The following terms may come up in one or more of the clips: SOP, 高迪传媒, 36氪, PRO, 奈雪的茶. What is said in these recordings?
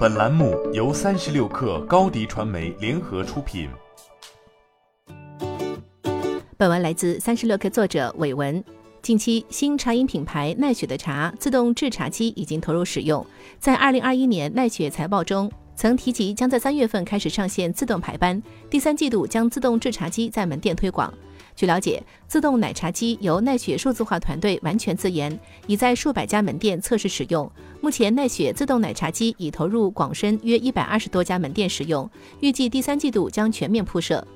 本栏目由36氪高迪传媒联合出品。本文来自36氪作者伟文。近期新茶饮品牌奈雪的茶自动制茶机已经投入使用，在2021年奈雪财报中曾提及将在3月份开始上线自动排班，第3季度将自动制茶机在门店推广。据了解，自动奶茶机由奈雪数字化团队完全自研，已在数百家门店测试使用。目前奈雪自动奶茶机已投入广深约120多家门店使用，预计第3季度将全面铺设。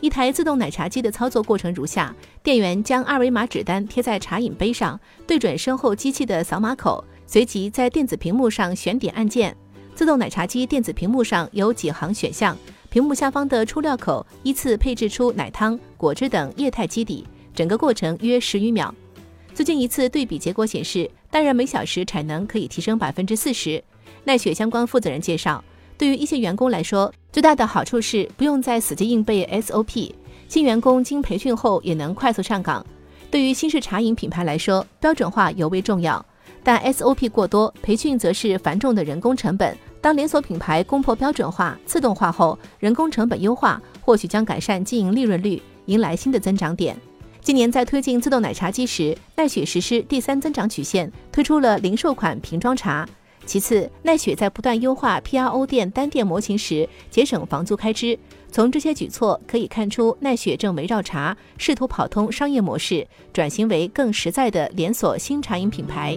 一台自动奶茶机的操作过程如下：店员将二维码指单贴在茶饮杯上，对准身后机器的扫码口，随即在电子屏幕上选点按键。自动奶茶机电子屏幕上有几行选项，屏幕下方的出料口依次配置出奶汤、果汁等液态基底，整个过程约10余秒。最近一次对比结果显示，单人每小时产能可以提升 40%。 奈雪相关负责人介绍，对于一些员工来说，最大的好处是不用再死记硬背 SOP， 新员工经培训后也能快速上岗。对于新式茶饮品牌来说，标准化尤为重要，但 SOP 过多，培训则是繁重的人工成本。当连锁品牌攻破标准化、自动化后，人工成本优化或许将改善经营利润率，迎来新的增长点。今年在推进自动奶茶机时，奈雪实施第3增长曲线，推出了零售款瓶装茶。其次，奈雪在不断优化 PRO 店单店模型时，节省房租开支。从这些举措可以看出，奈雪正围绕茶试图跑通商业模式，转型为更实在的连锁新茶饮品牌。